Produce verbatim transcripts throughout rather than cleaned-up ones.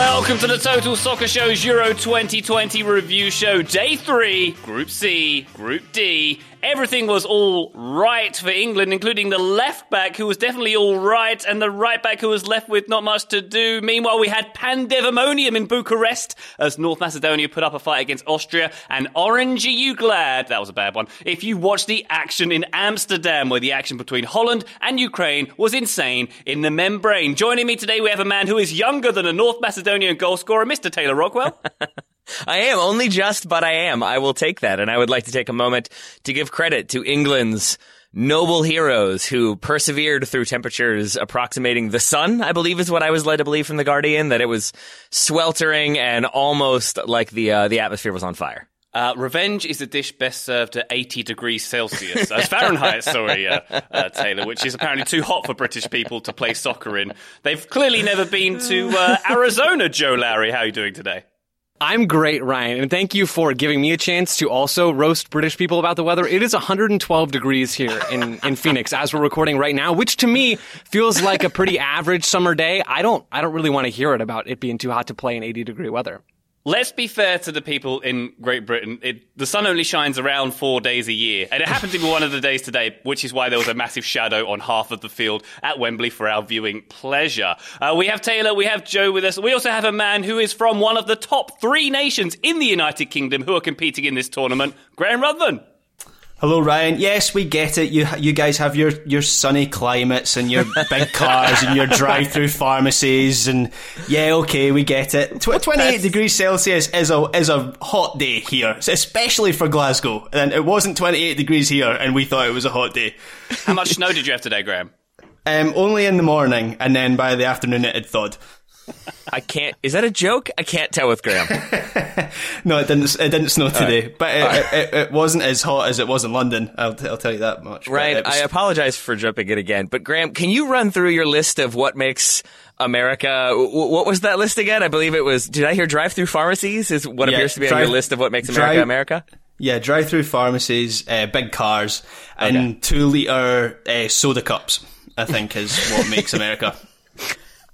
Welcome to the Total Soccer Show's Euro twenty twenty review show, day three, Group C, Group D. Everything was all right for England, including the left back, who was definitely all right, and the right back, who was left with not much to do. Meanwhile, we had pandemonium in Bucharest as North Macedonia put up a fight against Austria. And orange, are you glad? That was a bad one. If you watched the action in Amsterdam, where the action between Holland and Ukraine was insane in the membrane. Joining me today, we have a man who is younger than a North Macedonian goalscorer, Mister Taylor Rockwell. I am, only just, but I am. I will take that, and I would like to take a moment to give credit to England's noble heroes who persevered through temperatures approximating the sun, I believe is what I was led to believe from The Guardian, that it was sweltering and almost like the uh, the atmosphere was on fire. Uh, revenge is a dish best served at eighty degrees Celsius, as Fahrenheit, sorry, uh, uh, Taylor, which is apparently too hot for British people to play soccer in. They've clearly never been to uh, Arizona, Joe Lowry. How are you doing today? I'm great, Ryan, and thank you for giving me a chance to also roast British people about the weather. It is one hundred twelve degrees here in, in Phoenix as we're recording right now, which to me feels like a pretty average summer day. I don't, I don't really want to hear it about it being too hot to play in eighty degree weather. Let's be fair to the people in Great Britain. It, the sun only shines around four days a year. And it happened to be one of the days today, which is why there was a massive shadow on half of the field at Wembley for our viewing pleasure. Uh, we have Taylor, we have Joe with us. We also have a man who is from one of the top three nations in the United Kingdom who are competing in this tournament, Graham Ruthven. Hello, Ryan. Yes, we get it. You you guys have your, your sunny climates and your big cars and your drive-through pharmacies and yeah, okay, we get it. Tw- twenty-eight degrees Celsius is a is a hot day here, especially for Glasgow. And it wasn't twenty-eight degrees here, and we thought it was a hot day. How much snow did you have today, Graham? Um, only in the morning, and then by the afternoon it had thawed. I can't. Is that a joke? I can't tell with Graham. No, it didn't. It didn't snow today, right. but it, right. it, it, it wasn't as hot as it was in London. I'll, I'll tell you that much. Right. Was... I apologize for jumping in again, but Graham, can you run through your list of what makes America? What was that list again? I believe it was. Did I hear drive-through pharmacies? Is what yeah, appears to be drive, on your list of what makes America drive, America? Yeah, drive-through pharmacies, uh, big cars, okay. and two-liter uh, soda cups. I think is what makes America.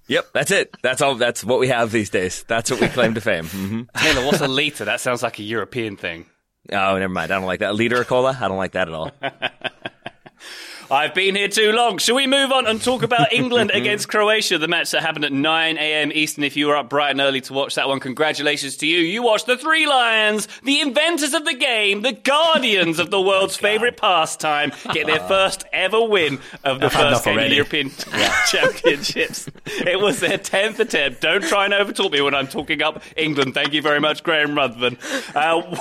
Yep, that's it. That's all. That's what we have these days. That's what we claim to fame. Mm-hmm. Taylor, what's a liter? That sounds like a European thing. Oh, never mind. I don't like that. A liter of cola? I don't like that at all. I've been here too long. Shall we move on and talk about England against Croatia, the match that happened at nine a.m. Eastern? If you were up bright and early to watch that one, congratulations to you. You watched the Three Lions, the inventors of the game, the guardians of the world's oh favourite pastime, get their first ever win of the I've first game of the European Championships. It was their tenth attempt. Don't try and overtalk me when I'm talking up England. Thank you very much, Graham Ruthven. Uh,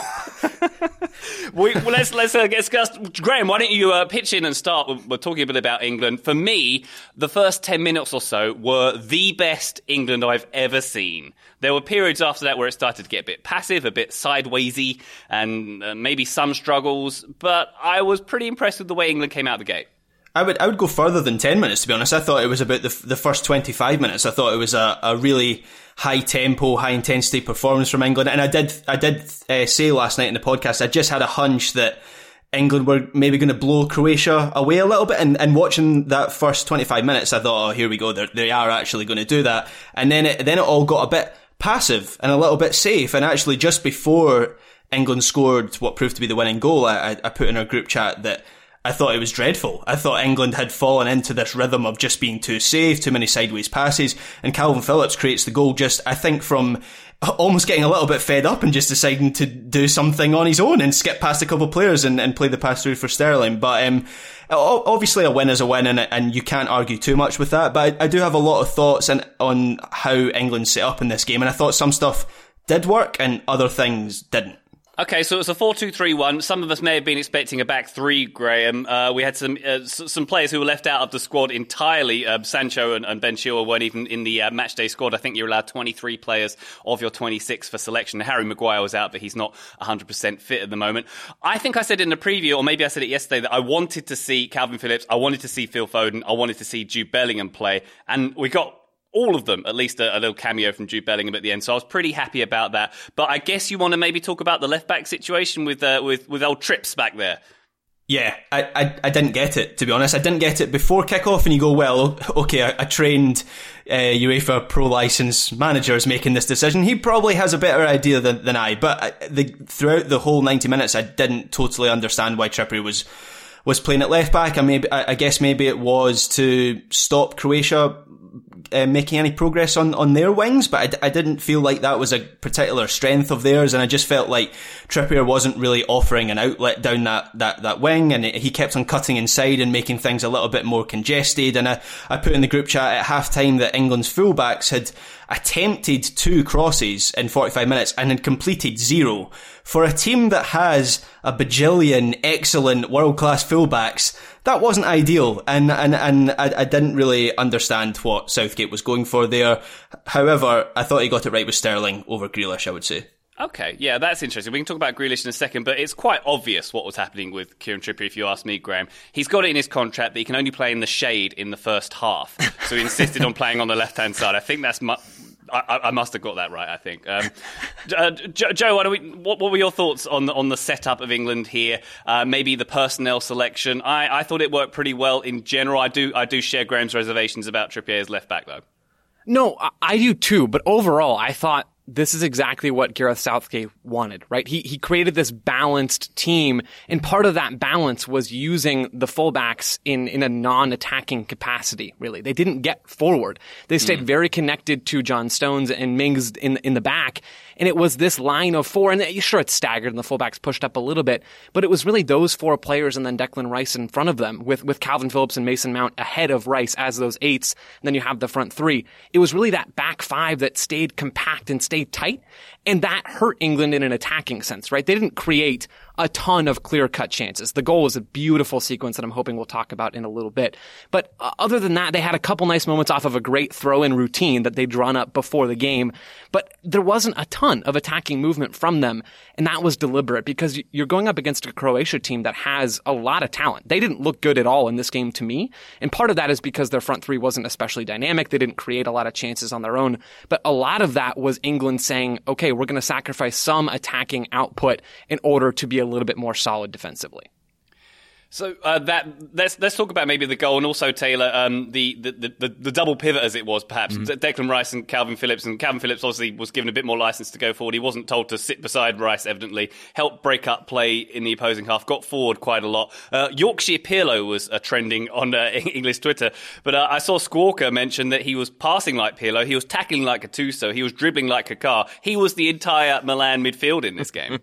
we, well, let's let's uh, discuss. Graham, why don't you uh, pitch in and start with we're talking a bit about England. For me, the first ten minutes or so were the best England I've ever seen. There were periods after that where it started to get a bit passive, a bit sidewaysy, and uh, maybe some struggles, but I was pretty impressed with the way England came out of the gate. I would I would go further than ten minutes, to be honest. I thought it was about the, the first twenty-five minutes. I thought it was a, a really high-tempo, high-intensity performance from England, and I did, I did uh, say last night in the podcast, I just had a hunch that England were maybe going to blow Croatia away a little bit, and, and watching that first twenty-five minutes, I thought, oh, here we go, They're, they are actually going to do that, and then it, then it all got a bit passive and a little bit safe, and actually just before England scored what proved to be the winning goal, I, I put in our group chat that I thought it was dreadful. I thought England had fallen into this rhythm of just being too safe, too many sideways passes, and Calvin Phillips creates the goal just, I think, from almost getting a little bit fed up and just deciding to do something on his own and skip past a couple of players and, and play the pass through for Sterling. But um, obviously a win is a win, and, and you can't argue too much with that. But I, I do have a lot of thoughts on, on how England set up in this game, and I thought some stuff did work and other things didn't. Okay, so it's a four two three one. Some of us may have been expecting a back three, Graham. Uh, we had some uh, s- some players who were left out of the squad entirely. Uh, Sancho and, and Ben Chilwell weren't even in the uh, matchday squad. I think you're allowed twenty-three players of your twenty-six for selection. Harry Maguire was out, but he's not one hundred percent fit at the moment. I think I said in the preview, or maybe I said it yesterday, that I wanted to see Calvin Phillips, I wanted to see Phil Foden, I wanted to see Jude Bellingham play, and we got all of them, at least a, a little cameo from Jude Bellingham at the end. So I was pretty happy about that. But I guess you want to maybe talk about the left-back situation with uh, with with old Trips back there. Yeah, I, I, I didn't get it, to be honest. I didn't get it before kickoff, and you go, well, okay, I, I trained uh, UEFA Pro Licence managers making this decision. He probably has a better idea than, than I, but I, the, throughout the whole ninety minutes, I didn't totally understand why Trippier was was playing at left-back. I, maybe, I, I guess maybe it was to stop Croatia uh, making any progress on, on their wings, but I, I didn't feel like that was a particular strength of theirs, and I just felt like Trippier wasn't really offering an outlet down that, that, that wing, and it, he kept on cutting inside and making things a little bit more congested. And I, I put in the group chat at half-time that England's fullbacks had attempted two crosses in forty-five minutes and had completed zero. For a team that has a bajillion excellent world-class fullbacks, that wasn't ideal, and and and I, I didn't really understand what Southgate was going for there. However, I thought he got it right with Sterling over Grealish, I would say. Okay, yeah, that's interesting. We can talk about Grealish in a second, but it's quite obvious what was happening with Kieran Trippier, if you ask me, Graham. He's got it in his contract that he can only play in the shade in the first half, so he insisted on playing on the left-hand side. I think that's much... I, I must have got that right, I think. Um, uh, Joe, Joe what, we, what, what were your thoughts on the, on the setup of England here? Uh, maybe the personnel selection. I, I thought it worked pretty well in general. I do I do share Graham's reservations about Trippier's left back, though. No, I, I do too. But overall, I thought this is exactly what Gareth Southgate wanted, right? He he created this balanced team, and part of that balance was using the fullbacks in, in a non-attacking capacity, really. They didn't get forward. They stayed mm. very connected to John Stones and Mings in, in the back, and it was this line of four, and sure, it's staggered and the fullbacks pushed up a little bit, but it was really those four players and then Declan Rice in front of them with, with Calvin Phillips and Mason Mount ahead of Rice as those eights, and then you have the front three. It was really that back five that stayed compact and stayed tight, and that hurt England in an attacking sense, right? They didn't create a ton of clear-cut chances. The goal was a beautiful sequence that I'm hoping we'll talk about in a little bit. But uh, other than that, they had a couple nice moments off of a great throw-in routine that they'd drawn up before the game. But there wasn't a ton of attacking movement from them, and that was deliberate because you're going up against a Croatia team that has a lot of talent. They didn't look good at all in this game to me, and part of that is because their front three wasn't especially dynamic. They didn't create a lot of chances on their own. But a lot of that was England saying, okay, we're going to sacrifice some attacking output in order to be a a little bit more solid defensively. So uh, that let's let's talk about maybe the goal, and also Taylor, um, the, the, the the double pivot as it was, perhaps mm-hmm. Declan Rice and Calvin Phillips, and Calvin Phillips obviously was given a bit more license to go forward. He wasn't told to sit beside Rice, evidently. Helped break up play in the opposing half. Got forward quite a lot. Uh, Yorkshire Pirlo was uh, trending on uh, English Twitter, but uh, I saw Squawker mention that he was passing like Pirlo, he was tackling like Gattuso, he was dribbling like Kaká. He was the entire Milan midfield in this game.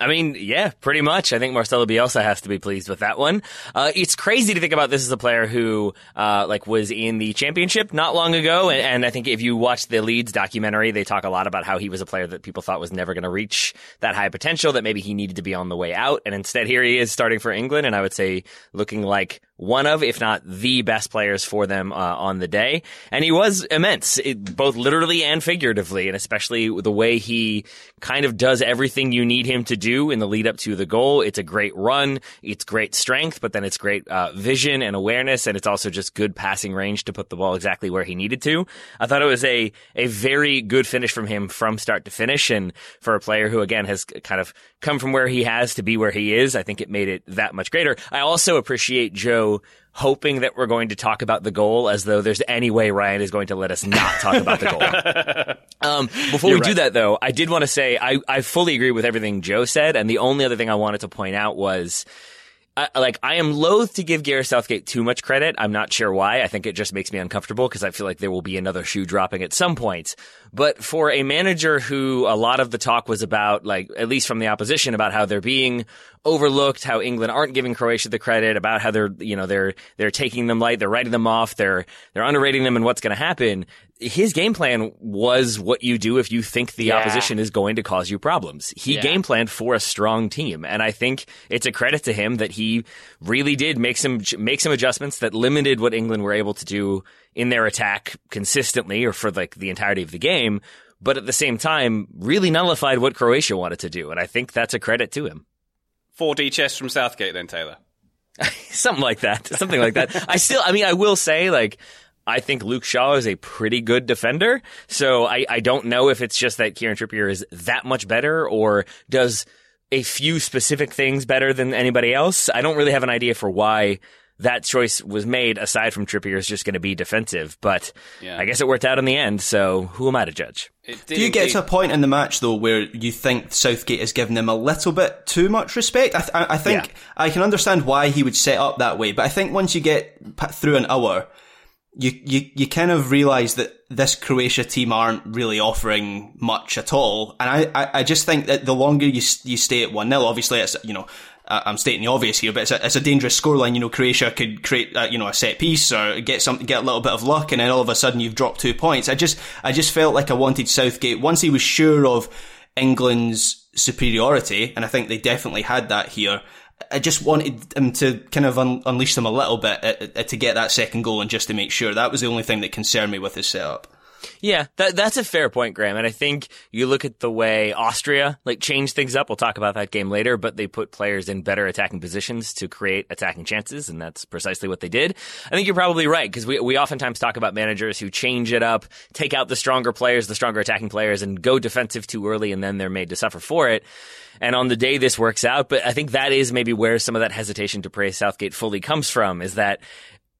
I mean, yeah, pretty much. I think Marcelo Bielsa has to be pleased with that one. Uh, it's crazy to think about this as a player who, uh, like was in the championship not long ago. And, and I think if you watch the Leeds documentary, they talk a lot about how he was a player that people thought was never going to reach that high potential, that maybe he needed to be on the way out. And instead, here he is starting for England. And I would say looking like one of, if not the best players for them uh, on the day. And he was immense, it, both literally and figuratively, and especially the way he kind of does everything you need him to do in the lead up to the goal. It's a great run, it's great strength, but then it's great uh, vision and awareness, and it's also just good passing range to put the ball exactly where he needed to. I thought it was a, a very good finish from him from start to finish, and for a player who, again, has kind of come from where he has to be where he is, I think it made it that much greater. I also appreciate Joe hoping that we're going to talk about the goal as though there's any way Ryan is going to let us not talk about the goal. Um, before You're we right. do that, though, I did want to say I, I fully agree with everything Joe said. And the only other thing I wanted to point out was... I, like, I am loath to give Gareth Southgate too much credit. I'm not sure why. I think it just makes me uncomfortable because I feel like there will be another shoe dropping at some point. But for a manager who a lot of the talk was about, like, at least from the opposition, about how they're being overlooked, how England aren't giving Croatia the credit, about how they're, you know, they're, they're taking them light, they're writing them off, they're, they're underrating them and what's going to happen. His game plan was what you do if you think the yeah. opposition is going to cause you problems. He yeah. game planned for a strong team, and I think it's a credit to him that he really did make some make some adjustments that limited what England were able to do in their attack consistently or for like the entirety of the game, but at the same time really nullified what Croatia wanted to do, and I think that's a credit to him. four D chess from Southgate then, Taylor. Something like that. Something like that. I still, I mean, I will say, like, I think Luke Shaw is a pretty good defender, so I, I don't know if it's just that Kieran Trippier is that much better, or does a few specific things better than anybody else. I don't really have an idea for why that choice was made, aside from Trippier is just going to be defensive. But yeah. I guess it worked out in the end, so who am I to judge? Do you get to a point in the match, though, where you think Southgate has given him a little bit too much respect? I, th- I think yeah. I can understand why he would set up that way, but I think once you get through an hour, you, you, you kind of realise that this Croatia team aren't really offering much at all. And I, I, I just think that the longer you you stay at one nil, obviously it's, you know, I'm stating the obvious here, but it's a, it's a dangerous scoreline. You know, Croatia could create, uh, you know, a set piece or get some, get a little bit of luck, and then all of a sudden you've dropped two points. I just, I just felt like I wanted Southgate, once he was sure of England's superiority, and I think they definitely had that here. I just wanted him to kind of un- unleash them a little bit uh, uh, to get that second goal, and just to make sure. That was the only thing that concerned me with his setup. Yeah, that, that's a fair point, Graham. And I think you look at the way Austria like changed things up. We'll talk about that game later, but they put players in better attacking positions to create attacking chances, and that's precisely what they did. I think you're probably right, because we we oftentimes talk about managers who change it up, take out the stronger players, the stronger attacking players, and go defensive too early, and then they're made to suffer for it. And on the day this works out, but I think that is maybe where some of that hesitation to praise Southgate fully comes from, is that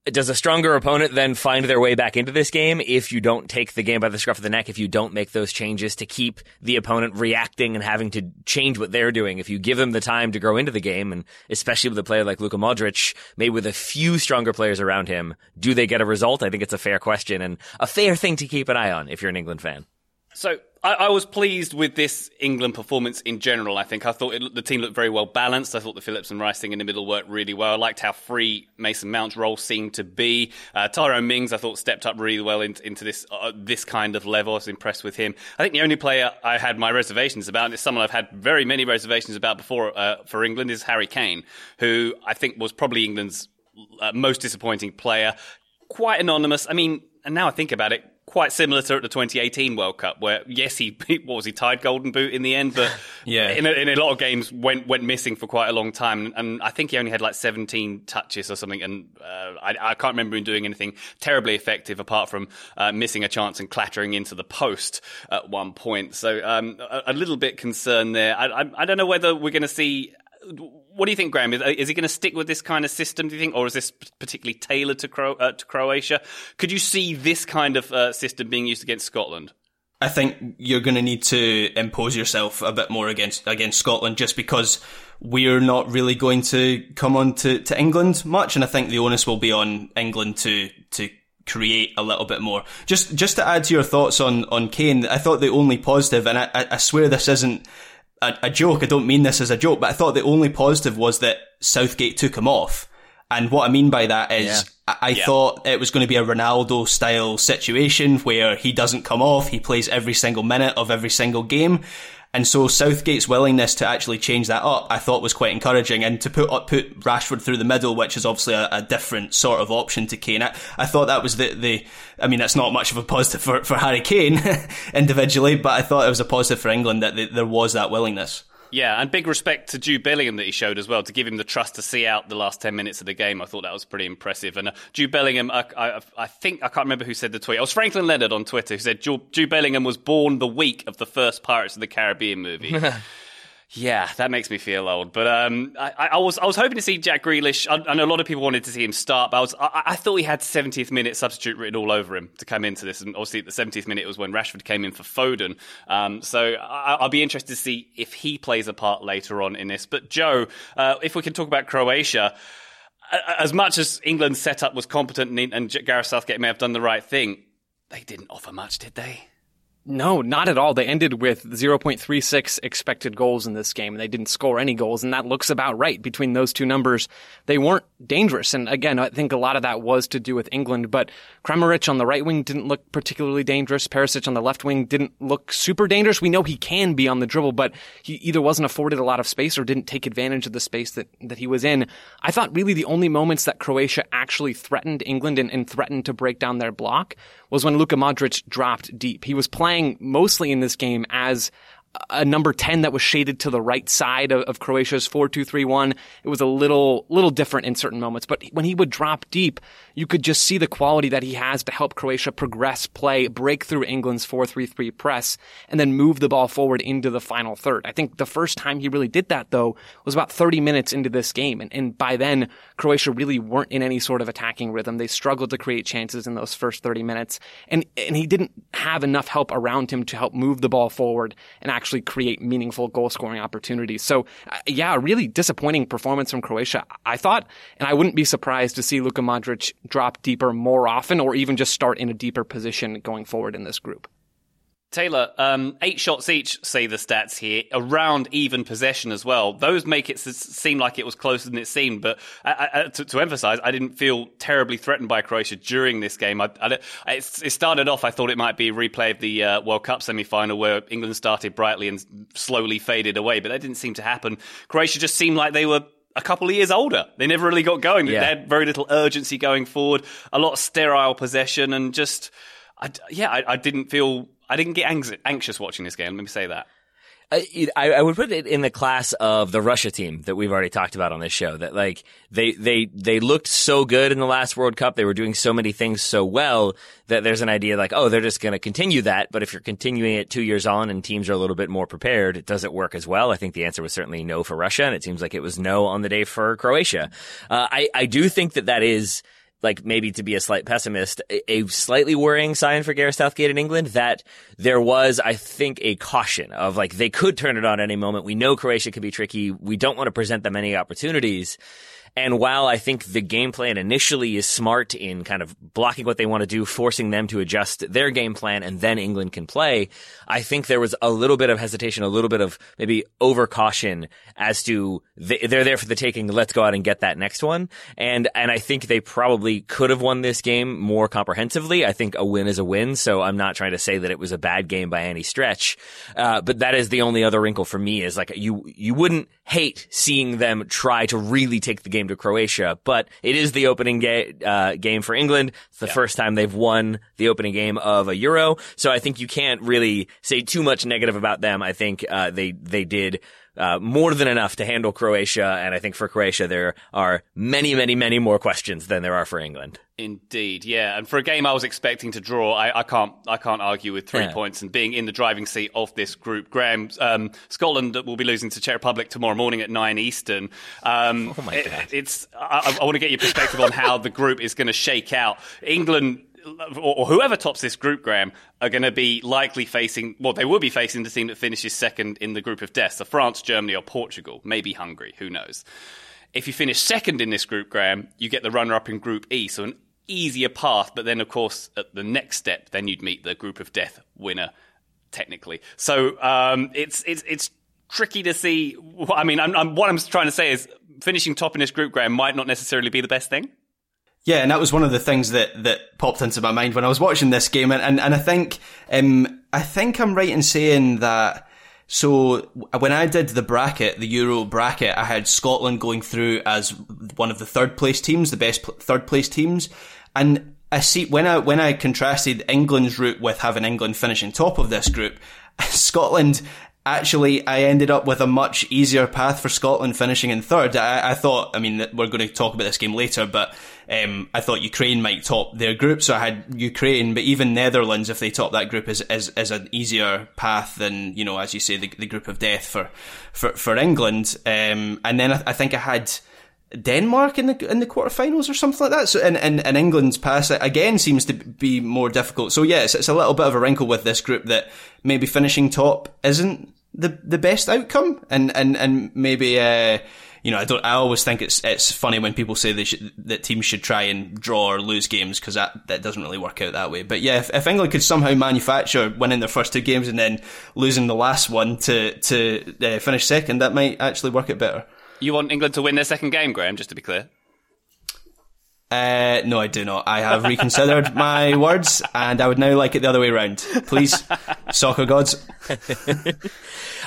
does a stronger opponent then find their way back into this game if you don't take the game by the scruff of the neck, if you don't make those changes to keep the opponent reacting and having to change what they're doing? If you give them the time to grow into the game, and especially with a player like Luka Modric, maybe with a few stronger players around him, do they get a result? I think it's a fair question and a fair thing to keep an eye on if you're an England fan. So I, I was pleased with this England performance in general, I think. I thought it, the team looked very well balanced. I thought the Phillips and Rice thing in the middle worked really well. I liked how free Mason Mount's role seemed to be. Uh, Tyrone Mings, I thought, stepped up really well in, into this uh, this kind of level. I was impressed with him. I think the only player I had my reservations about, and it's someone I've had very many reservations about before uh, for England, is Harry Kane, who I think was probably England's uh, most disappointing player. Quite anonymous. I mean, and now I think about it, quite similar to the twenty eighteen World Cup, where, yes, he, what was he, tied Golden Boot in the end, but yeah. in, a, in a lot of games went went missing for quite a long time. And I think he only had like seventeen touches or something, and uh, I, I can't remember him doing anything terribly effective apart from uh, missing a chance and clattering into the post at one point. So um, a, a little bit concerned there. I, I, I don't know whether we're going to see... What do you think, Graham? Is, is he going to stick with this kind of system, do you think? Or is this particularly tailored to, Cro- uh, to Croatia? Could you see this kind of uh, system being used against Scotland? I think you're going to need to impose yourself a bit more against against Scotland, just because we're not really going to come on to, to England much. And I think the onus will be on England to to create a little bit more. Just just to add to your thoughts on, on Kane, I thought the only positive, and I, I swear this isn't A, a joke, I don't mean this as a joke, but I thought the only positive was that Southgate took him off. And what I mean by that is yeah. I, I yeah. thought it was going to be a Ronaldo-style situation where he doesn't come off, he plays every single minute of every single game. And so Southgate's willingness to actually change that up, I thought, was quite encouraging. And to put up, put Rashford through the middle, which is obviously a, a different sort of option to Kane, I, I thought that was the, the... I mean, that's not much of a positive for, for Harry Kane individually, but I thought it was a positive for England that the, there was that willingness. Yeah, and big respect to Jude Bellingham that he showed as well, to give him the trust to see out the last ten minutes of the game. I thought that was pretty impressive. And uh, Jude Bellingham, I, I, I think, I can't remember who said the tweet. It was Franklin Leonard on Twitter who said Jude Bellingham was born the week of the first Pirates of the Caribbean movie. Yeah, that makes me feel old. But um, I, I was I was hoping to see Jack Grealish. I, I know a lot of people wanted to see him start, but I was I, I thought he had seventieth minute substitute written all over him to come into this. And obviously, at the seventieth minute was when Rashford came in for Foden. Um, so I, I'll be interested to see if he plays a part later on in this. But Joe, uh, if we can talk about Croatia, as much as England's setup was competent and, and Gareth Southgate may have done the right thing, they didn't offer much, did they? No, not at all. They ended with zero point three six expected goals in this game, and they didn't score any goals, and that looks about right. Between those two numbers, they weren't dangerous, and again, I think a lot of that was to do with England, but Kramaric on the right wing didn't look particularly dangerous. Perisic on the left wing didn't look super dangerous. We know he can be on the dribble, but he either wasn't afforded a lot of space or didn't take advantage of the space that, that he was in. I thought really the only moments that Croatia actually threatened England and, and threatened to break down their block was when Luka Modric dropped deep. He was playing mostly in this game as a number ten that was shaded to the right side of, of Croatia's four two three one. It was a little little different in certain moments, but when he would drop deep, you could just see the quality that he has to help Croatia progress play, break through England's four three three press, and then move the ball forward into the final third. I think the first time he really did that, though, was about thirty minutes into this game, and, and by then, Croatia really weren't in any sort of attacking rhythm. They struggled to create chances in those first thirty minutes, and, and he didn't have enough help around him to help move the ball forward and actually actually create meaningful goal-scoring opportunities. So, uh, yeah, really disappointing performance from Croatia, I thought, and I wouldn't be surprised to see Luka Modric drop deeper more often or even just start in a deeper position going forward in this group. Taylor, um, eight shots each, say the stats here, around even possession as well. Those make it seem like it was closer than it seemed, but I, I, to, to emphasize, I didn't feel terribly threatened by Croatia during this game. I, I, it, it started off, I thought it might be a replay of the uh, World Cup semi-final where England started brightly and slowly faded away, but that didn't seem to happen. Croatia just seemed like they were a couple of years older. They never really got going. Yeah. They had very little urgency going forward, a lot of sterile possession, and just, I, yeah, I, I didn't feel... I didn't get ang- anxious watching this game. Let me say that. I, I would put it in the class of the Russia team that we've already talked about on this show. That like they they they looked so good in the last World Cup. They were doing so many things so well that there's an idea like, oh, they're just going to continue that. But if you're continuing it two years on and teams are a little bit more prepared, does it work as well? I think the answer was certainly no for Russia, and it seems like it was no on the day for Croatia. Uh, I I do think that that is, like, maybe to be a slight pessimist, a slightly worrying sign for Gareth Southgate in England, that there was, I think, a caution of, like, they could turn it on at any moment. We know Croatia can be tricky. We don't want to present them any opportunities. And while I think the game plan initially is smart in kind of blocking what they want to do, forcing them to adjust their game plan, and then England can play, I think there was a little bit of hesitation, a little bit of maybe overcaution as to they're there for the taking, let's go out and get that next one. And and I think they probably could have won this game more comprehensively. I think a win is a win, so I'm not trying to say that it was a bad game by any stretch. Uh, but that is the only other wrinkle for me, is like you you wouldn't hate seeing them try to really take the game to Croatia, but it is the opening ga- uh, game for England. It's the yeah. first time they've won the opening game of a Euro, so I think you can't really say too much negative about them. I think uh, they they did uh, more than enough to handle Croatia, and I think for Croatia there are many, many, many more questions than there are for England. Indeed, yeah, and for a game I was expecting to draw, I, I can't, I can't argue with three yeah. points and being in the driving seat of this group. Graham, um, Scotland will be losing to Czech Republic tomorrow morning at nine Eastern. Um, oh my God! It, it's I, I want to get your perspective on how the group is going to shake out. England, or whoever tops this group, Graham, are going to be likely facing, well, they will be facing the team that finishes second in the group of death, so France, Germany, or Portugal, maybe Hungary, who knows. If you finish second in this group, Graham, you get the runner-up in Group E, so an easier path, but then, of course, at the next step, then you'd meet the group of death winner, technically. So um, it's it's it's tricky to see. I mean, I'm, I'm, what I'm trying to say is finishing top in this group, Graham, might not necessarily be the best thing. Yeah, and that was one of the things that, that popped into my mind when I was watching this game, and and, and I think um, I think I'm right in saying that. So when I did the bracket, the Euro bracket, I had Scotland going through as one of the third place teams, the best pl- third place teams, and I see when I when I contrasted England's route with having England finishing top of this group, Scotland. Actually, I ended up with a much easier path for Scotland finishing in third. I, I thought, I mean, we're going to talk about this game later, but um, I thought Ukraine might top their group, so I had Ukraine, but even Netherlands, if they top that group, is is, is an easier path than, you know, as you say, the, the group of death for for, for England. Um, and then I, I think I had Denmark in the in the quarterfinals or something like that. So and, and, and England's pass again seems to be more difficult. So yes, it's a little bit of a wrinkle with this group that maybe finishing top isn't the the best outcome, and and and maybe uh, you know I don't I always think it's it's funny when people say they should, that teams should try and draw or lose games, because that that doesn't really work out that way. But yeah, if, if England could somehow manufacture winning their first two games and then losing the last one to to uh, finish second, that might actually work out better. You want England to win their second game, Graham? Just to be clear. Uh, no, I do not. I have reconsidered my words, and I would now like it the other way around. Please, soccer gods.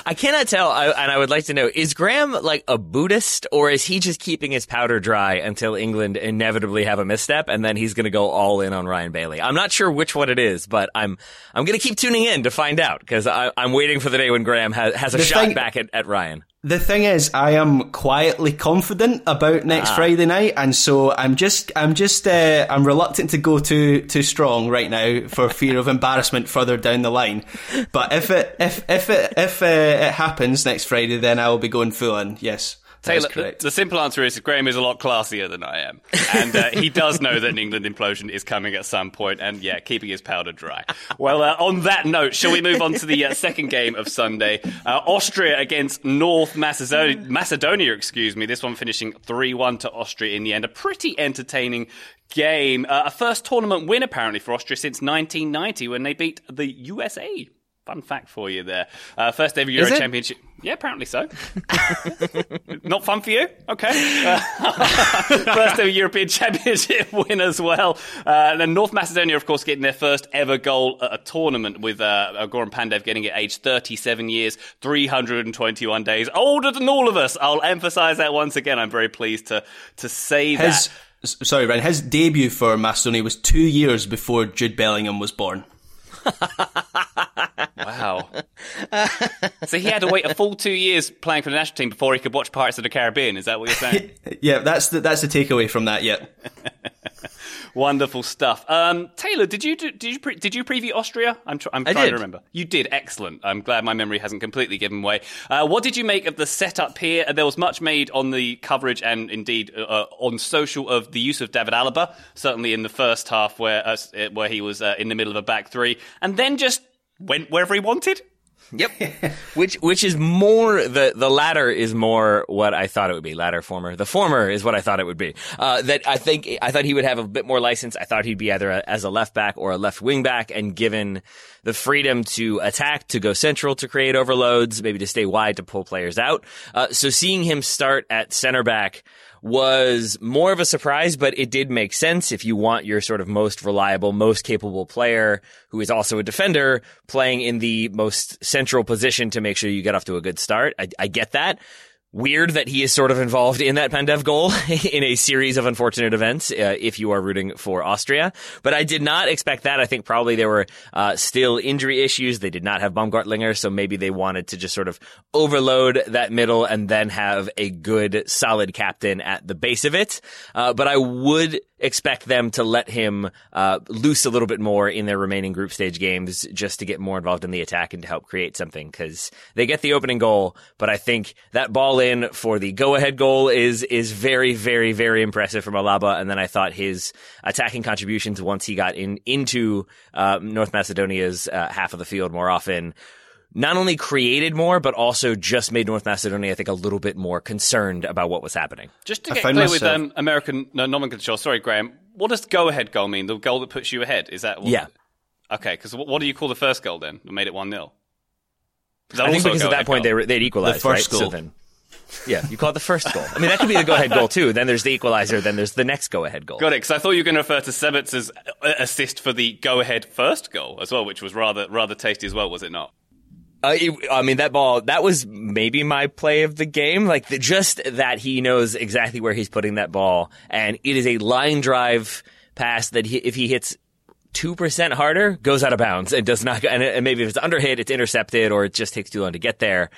I cannot tell, and I would like to know, is Graham like a Buddhist, or is he just keeping his powder dry until England inevitably have a misstep, and then he's going to go all in on Ryan Bailey? I'm not sure which one it is, but I'm I'm going to keep tuning in to find out, because I'm waiting for the day when Graham has, has a the shot thing, back at, at Ryan. The thing is, I am quietly confident about next ah. Friday night, and so I'm just I'm just uh, I'm reluctant to go too too strong right now for fear of embarrassment further down the line. But if it if if it if uh, it happens next Friday, then I will be going full in. Yes. Taylor, the, the simple answer is Graham is a lot classier than I am, and uh, he does know that an England implosion is coming at some point, and yeah, keeping his powder dry. Well, uh, on that note, shall we move on to the uh, second game of Sunday? Uh, Austria against North Macedonia, Macedonia, excuse me, this one finishing three one to Austria in the end. A pretty entertaining game, uh, a first tournament win apparently for Austria since nineteen ninety when they beat the U S A. Fun fact for you there. Uh, first ever Euro Championship. Yeah, apparently so. Not fun for you? Okay. Uh, first ever European Championship win as well. Uh, and then North Macedonia, of course, getting their first ever goal at a tournament with uh, Goran Pandev getting it aged thirty-seven years, three hundred twenty-one days. Older than all of us. I'll emphasise that once again. I'm very pleased to, to say his, that. Sorry, Ryan. His debut for Macedonia was two years before Jude Bellingham was born. Wow. So he had to wait a full two years playing for the national team before he could watch Pirates of the Caribbean. Is that what you're saying? Yeah, that's the, that's the takeaway from that, yeah. Wonderful stuff. Um, Taylor, did you do, did you pre- did you preview Austria? I'm tr- I'm trying to remember. You did. Excellent. I'm glad my memory hasn't completely given way. Uh, what did you make of the setup here? There was much made on the coverage and indeed uh, on social of the use of David Alaba, certainly in the first half where uh, where he was uh, in the middle of a back three and then just went wherever he wanted. Yep. Which which is more, the, the latter is more what I thought it would be. Latter, former. The former is what I thought it would be. Uh, that I think, I thought he would have a bit more license. I thought he'd be either a, as a left back or a left wing back, and given the freedom to attack, to go central, to create overloads, maybe to stay wide, to pull players out. Uh, so seeing him start at center back was more of a surprise, but it did make sense if you want your sort of most reliable, most capable player, who is also a defender, playing in the most central position to make sure you get off to a good start. I, I get that. Weird that he is sort of involved in that Pandev goal in a series of unfortunate events, uh, if you are rooting for Austria. But I did not expect that. I think probably there were uh, still injury issues. They did not have Baumgartlinger, so maybe they wanted to just sort of overload that middle and then have a good, solid captain at the base of it. Uh, but I would expect them to let him uh, loose a little bit more in their remaining group stage games just to get more involved in the attack and to help create something, because they get the opening goal, but I think that ball in for the go-ahead goal is is very, very, very impressive from Alaba, and then I thought his attacking contributions once he got in into uh, North Macedonia's uh, half of the field more often not only created more, but also just made North Macedonia, I think, a little bit more concerned about what was happening. Just to get clear myself. with um, American no, nomenclature, sorry, Graham, what does go-ahead goal mean? The goal that puts you ahead? Is that what? Yeah. Okay, because what, what do you call the first goal then? That made it one nil? I think because at that point they were, they'd equalized, the first right? Goal. So then, yeah, you call it the first goal. I mean, that could be the go-ahead goal, too. Then there's the equalizer. Then there's the next go-ahead goal. Got it, because I thought you were going to refer to Sebitz's assist for the go-ahead first goal as well, which was rather rather tasty as well, was it not? Uh, it, I mean, that ball, that was maybe my play of the game. Like, the, just that he knows exactly where he's putting that ball. And it is a line drive pass that he, if he hits two percent harder, goes out of bounds and does not go. And, and maybe if it's under hit, it's intercepted or it just takes too long to get there.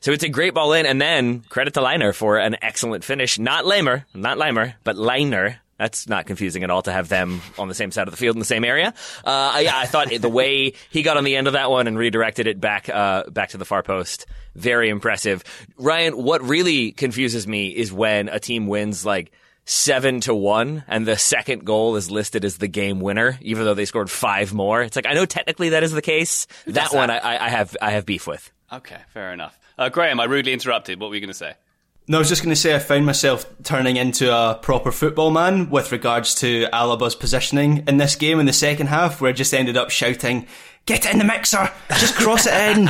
So it's a great ball in. And then credit to Laimer for an excellent finish. Not Laimer, not Laimer, but Laimer. That's not confusing at all to have them on the same side of the field in the same area. Uh, I, I thought the way he got on the end of that one and redirected it back, uh, back to the far post, very impressive. Ryan, what really confuses me is when a team wins like seven to one and the second goal is listed as the game winner, even though they scored five more. It's like, I know technically that is the case. That one I, I have, I have beef with. Okay, fair enough. Uh, Graham, I rudely interrupted. What were you going to say? No, I was just going to say I found myself turning into a proper football man with regards to Alaba's positioning in this game in the second half, where I just ended up shouting, "Get it in the mixer, just cross it in."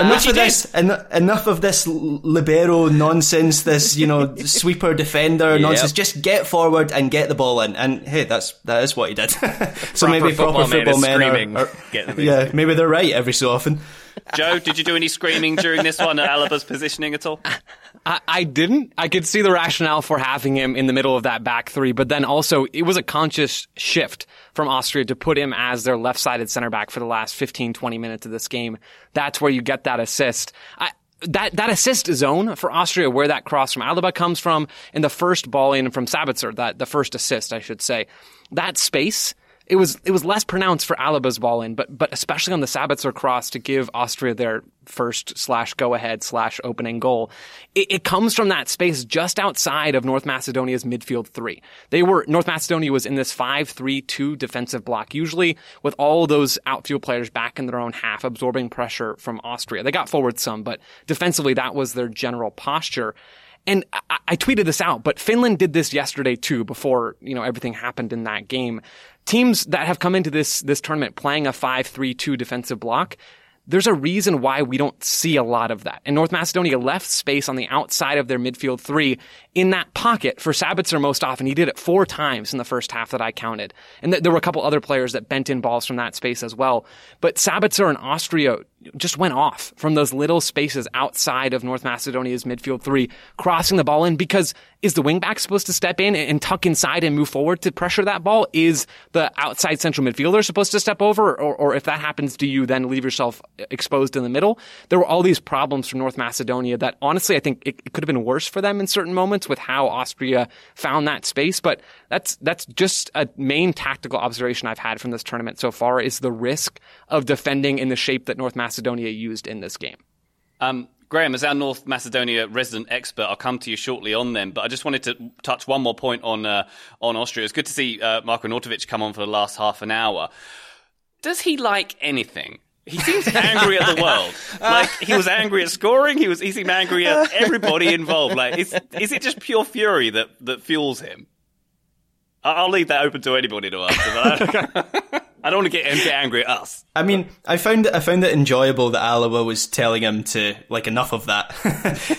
Enough of this, en- enough of this libero nonsense, this, you know, sweeper defender yep. nonsense. Just get forward and get the ball in. And hey, that's that is what he did. So proper maybe proper football, football men, men are, are, are yeah, maybe they're right every so often. Joe, did you do any screaming during this one at Alaba's positioning at all? I, I didn't. I could see the rationale for having him in the middle of that back three, but then also it was a conscious shift from Austria to put him as their left-sided center back for the last fifteen, twenty minutes of this game. That's where you get that assist. I, that, that assist zone for Austria, where that cross from Alaba comes from, and the first ball in from Sabitzer, that, the first assist, I should say, that space, It was it was less pronounced for Alaba's ball in, but but especially on the Sabitzer cross to give Austria their first slash go ahead slash opening goal. It, it comes from that space just outside of North Macedonia's midfield three. They were North Macedonia was in this five three two defensive block usually, with all those outfield players back in their own half absorbing pressure from Austria. They got forward some, but defensively that was their general posture. And I, I tweeted this out, but Finland did this yesterday too, before, you know, everything happened in that game. Teams that have come into this this tournament playing a five three two defensive block, there's a reason why we don't see a lot of that. And North Macedonia left space on the outside of their midfield three in that pocket for Sabitzer most often. He did it four times in the first half that I counted. And th- there were a couple other players that bent in balls from that space as well. But Sabitzer and Austria just went off from those little spaces outside of North Macedonia's midfield three, crossing the ball in, because is the wingback supposed to step in and tuck inside and move forward to pressure that ball? Is the outside central midfielder supposed to step over? Or, or if that happens, do you then leave yourself exposed in the middle? There were all these problems from North Macedonia that honestly, I think it could have been worse for them in certain moments with how Austria found that space. But that's, that's just a main tactical observation I've had from this tournament so far, is the risk of defending in the shape that North Macedonia used in this game. Um, Graham, as our North Macedonia resident expert, I'll come to you shortly on them, but I just wanted to touch one more point on uh, on Austria. It's good to see uh, Marko Nautovic come on for the last half an hour. Does he like anything? He seems angry at the world. Like, he was angry at scoring. He was he seemed angry at everybody involved. Like, is is it just pure fury that that fuels him? I'll leave that open to anybody to answer. But I don't I don't want to get him get angry at us. I mean, I found it, I found it enjoyable that Alaba was telling him to, like, enough of that.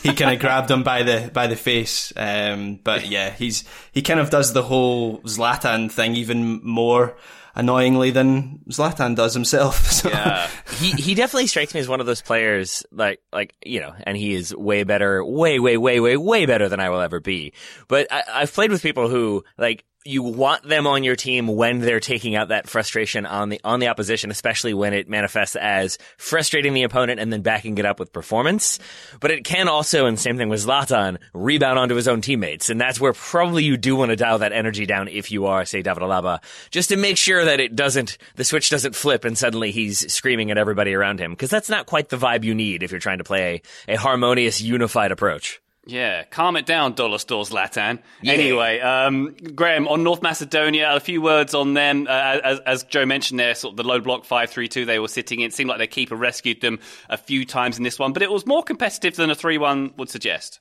He kind of grabbed him by the by the face. Um, but yeah, he's he kind of does the whole Zlatan thing even more annoyingly than Zlatan does himself. So. Yeah, he he definitely strikes me as one of those players, like like you know, and he is way better, way way way way way better than I will ever be. But I, I've played with people who, like, you want them on your team when they're taking out that frustration on the on the opposition, especially when it manifests as frustrating the opponent and then backing it up with performance. But it can also, and same thing with Zlatan, rebound onto his own teammates. And that's where probably you do want to dial that energy down if you are, say, David Alaba, just to make sure that it doesn't, the switch doesn't flip and suddenly he's screaming at everybody around him. Because that's not quite the vibe you need if you're trying to play a, a harmonious, unified approach. Yeah, calm it down, dollar stores, Latan. Yeah. Anyway, um, Graham, on North Macedonia, a few words on them. Uh, as, as Joe mentioned there, sort of the low block five three two they were sitting in. It seemed like their keeper rescued them a few times in this one, but it was more competitive than a three one would suggest.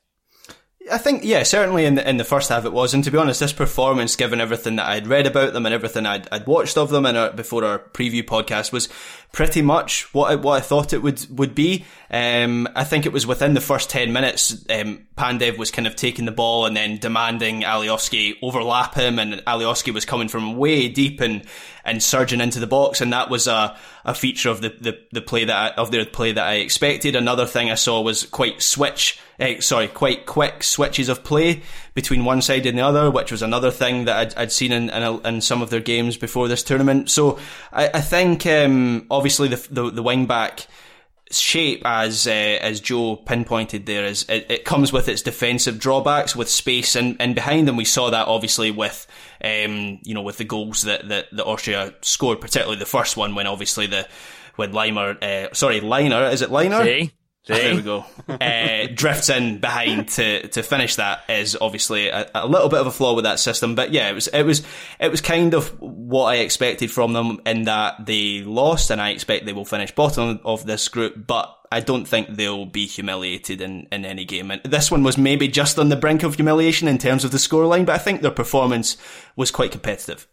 I think, yeah, certainly in the, in the first half it was. And to be honest, this performance, given everything that I'd read about them and everything I'd, I'd watched of them and our, before our preview podcast, was pretty much what I, what I thought it would, would be. Um, I think it was within the first ten minutes, um, Pandev was kind of taking the ball and then demanding Alioski overlap him, and Alioski was coming from way deep and, and surging into the box. And that was a, a feature of the, the, the play that I, of their play that I expected. Another thing I saw was quite switch, eh, sorry, quite quick switches of play between one side and the other, which was another thing that I'd, I'd seen in, in, a, in some of their games before this tournament. So I, I think, um, obviously the, the, the wing back shape, as uh, as Joe pinpointed there, is it, it comes with its defensive drawbacks with space and, and behind them. We saw that obviously with um you know with the goals that that, that Austria scored, particularly the first one when obviously the when Laimer uh, sorry Laimer is it Laimer? See? See? There we go. uh, drifts in behind to, to finish. That is obviously a, a little bit of a flaw with that system, but yeah, it was it was it was kind of what I expected from them, in that they lost, and I expect they will finish bottom of this group, but I don't think they'll be humiliated in, in any game. And this one was maybe just on the brink of humiliation in terms of the scoreline, but I think their performance was quite competitive.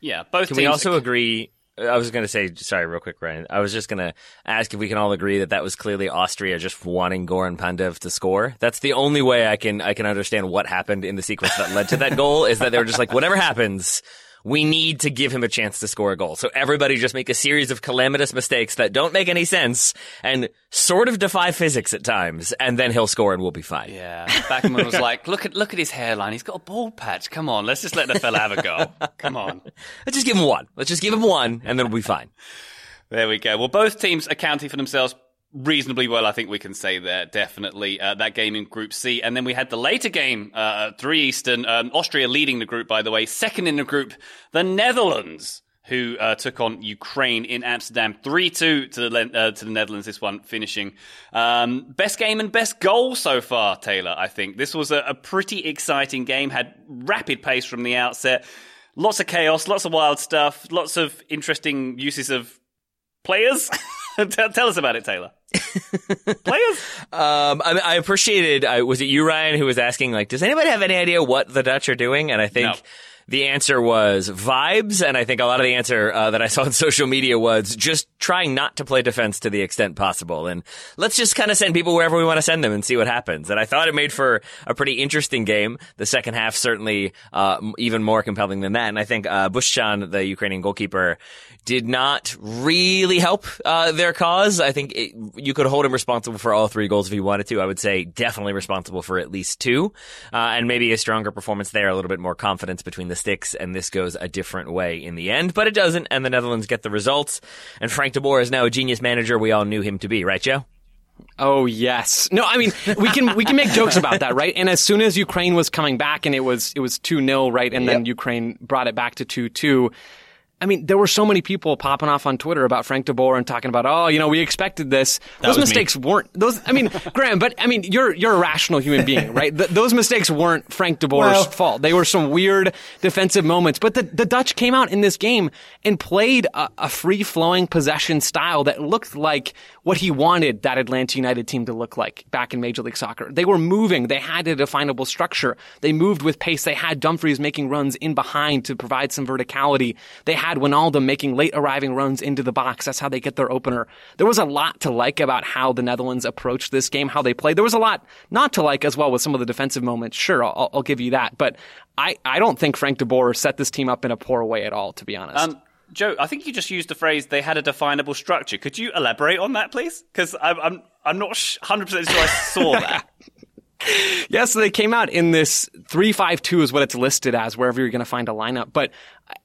Yeah, both. Can teams we also are- agree? I was going to say, sorry, real quick, Ryan. I was just going to ask if we can all agree that that was clearly Austria just wanting Goran Pandev to score. That's the only way I can I can understand what happened in the sequence that led to that goal, is that they were just like, whatever happens, we need to give him a chance to score a goal. So everybody just make a series of calamitous mistakes that don't make any sense and sort of defy physics at times, and then he'll score and we'll be fine. Yeah. Backman was like, look at look at his hairline. He's got a bald patch. Come on, let's just let the fella have a go. Come on. Let's just give him one. Let's just give him one, and then we'll be fine. There we go. Well, both teams accounting for themselves reasonably well, I think we can say there, definitely. Uh, that game in Group C. And then we had the later game, uh, three Eastern, um, Austria leading the group, by the way. Second in the group, the Netherlands, who uh, took on Ukraine in Amsterdam. three two to the uh, to the Netherlands, this one finishing. Um, best game and best goal so far, Taylor, I think. This was a, a pretty exciting game, had rapid pace from the outset. Lots of chaos, lots of wild stuff, lots of interesting uses of players. tell, tell us about it, Taylor. Players. Um, I, I appreciated. I, was it you, Ryan, who was asking, like, does anybody have any idea what the Dutch are doing? And I think no. The answer was vibes. And I think a lot of the answer uh, that I saw on social media was just trying not to play defense to the extent possible. And let's just kind of send people wherever we want to send them and see what happens. And I thought it made for a pretty interesting game. The second half certainly uh, even more compelling than that. And I think uh, Bushchan, the Ukrainian goalkeeper, did not really help uh, their cause. I think it, you could hold him responsible for all three goals if you wanted to. I would say definitely responsible for at least two. Uh, and maybe a stronger performance there, a little bit more confidence between the sticks, and this goes a different way in the end. But it doesn't, and the Netherlands get the results. And Frank de Boer is now a genius manager we all knew him to be, right, Joe? Oh, yes. No, I mean, we can we can make jokes about that, right? And as soon as Ukraine was coming back, and it was it was two nil, right? And yep. Then Ukraine brought it back to two two. I mean, there were so many people popping off on Twitter about Frank de Boer and talking about, oh, you know, we expected this. That those mistakes me. weren't those. I mean, Graham, but I mean, you're you're a rational human being, right? Th- those mistakes weren't Frank de Boer's well, fault. They were some weird defensive moments. But the, the Dutch came out in this game and played a, a free-flowing possession style that looked like what he wanted that Atlanta United team to look like back in Major League Soccer. They were moving. They had a definable structure. They moved with pace. They had Dumfries making runs in behind to provide some verticality. They had Wijnaldum making late arriving runs into the box. That's how they get their opener. There was a lot to like about how the Netherlands approached this game, how they played. There was a lot not to like as well with some of the defensive moments. Sure, I'll, I'll give you that. But I, I don't think Frank de Boer set this team up in a poor way at all, to be honest. Um, Joe, I think you just used the phrase, they had a definable structure. Could you elaborate on that, please? Because I'm, I'm, I'm not one hundred percent sure I saw that. Yeah, so they came out in this three five two is what it's listed as, wherever you're going to find a lineup. But